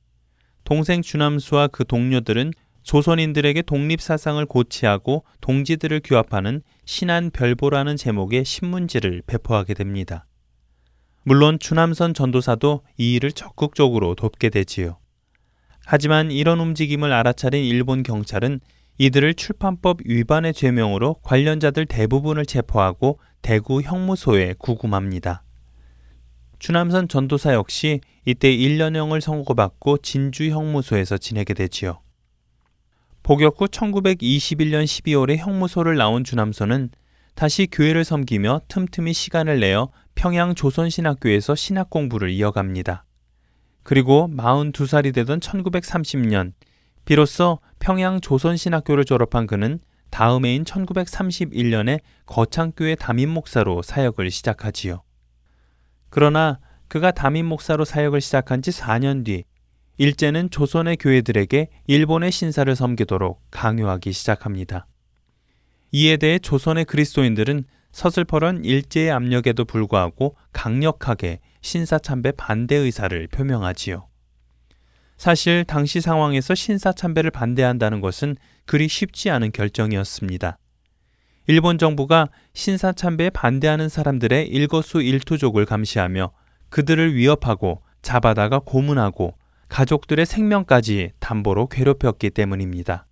동생 주남수와 그 동료들은 조선인들에게 독립사상을 고취하고 동지들을 규합하는 신안별보라는 제목의 신문지를 배포하게 됩니다. 물론 주남선 전도사도 이 일을 적극적으로 돕게 되지요. 하지만 이런 움직임을 알아차린 일본 경찰은 이들을 출판법 위반의 죄명으로 관련자들 대부분을 체포하고 대구 형무소에 구금합니다. 주남선 전도사 역시 이때 일 년형을 선고받고 진주 형무소에서 지내게 되지요. 복역 후 천구백이십일 년 십이월에 형무소를 나온 주남선은 다시 교회를 섬기며 틈틈이 시간을 내어 평양 조선신학교에서 신학 공부를 이어갑니다. 그리고 마흔두 살이 되던 천구백삼십 년, 비로소 평양 조선신학교를 졸업한 그는 다음 해인 천구백삼십일 년에 거창교회 담임 목사로 사역을 시작하지요. 그러나 그가 담임 목사로 사역을 시작한 지 사 년 뒤, 일제는 조선의 교회들에게 일본의 신사를 섬기도록 강요하기 시작합니다. 이에 대해 조선의 그리스도인들은 서슬퍼런 일제의 압력에도 불구하고 강력하게 신사참배 반대 의사를 표명하지요. 사실 당시 상황에서 신사참배를 반대한다는 것은 그리 쉽지 않은 결정이었습니다. 일본 정부가 신사참배에 반대하는 사람들의 일거수 일투족을 감시하며 그들을 위협하고 잡아다가 고문하고 가족들의 생명까지 담보로 괴롭혔기 때문입니다.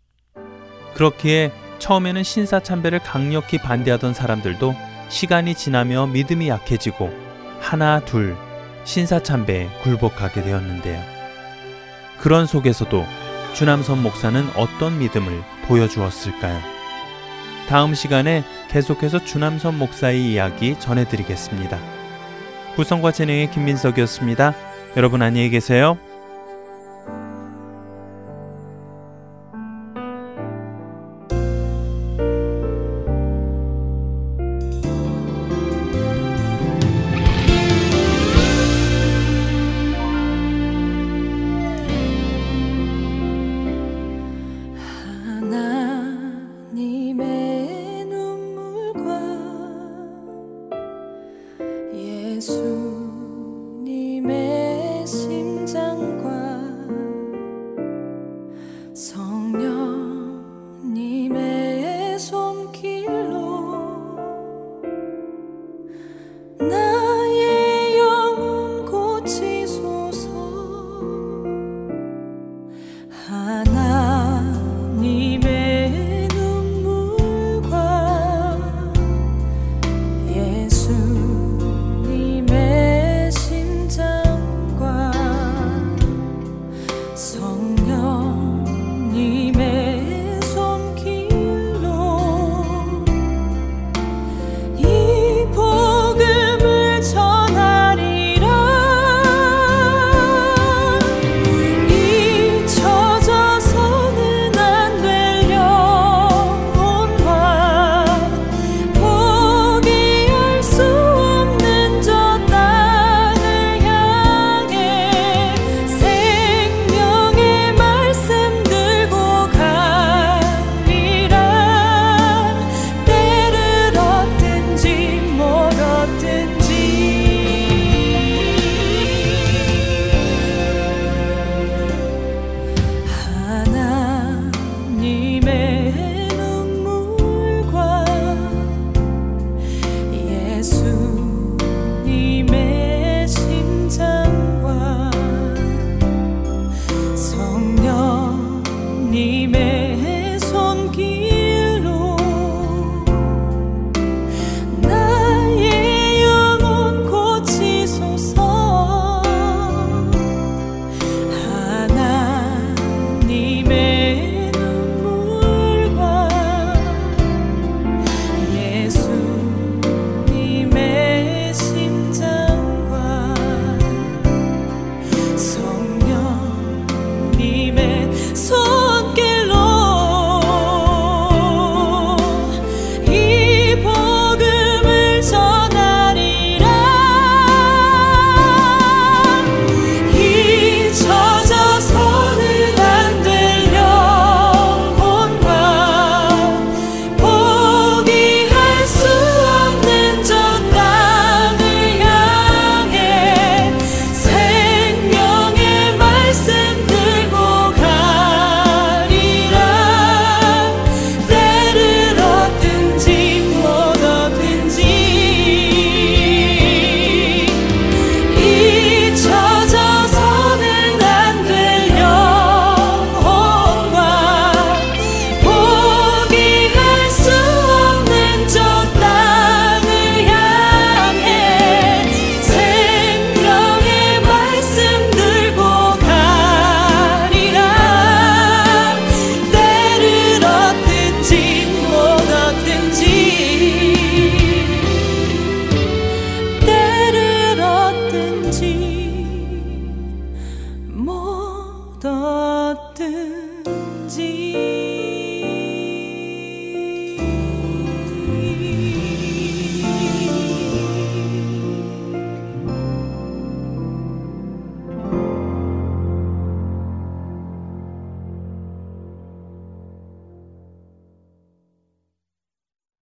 그렇기에 처음에는 신사참배를 강력히 반대하던 사람들도 시간이 지나며 믿음이 약해지고 하나 둘 신사참배에 굴복하게 되었는데요. 그런 속에서도 주남선 목사는 어떤 믿음을 보여주었을까요? 다음 시간에 계속해서 주남선 목사의 이야기 전해드리겠습니다. 구성과 진행의 김민석이었습니다. 여러분 안녕히 계세요.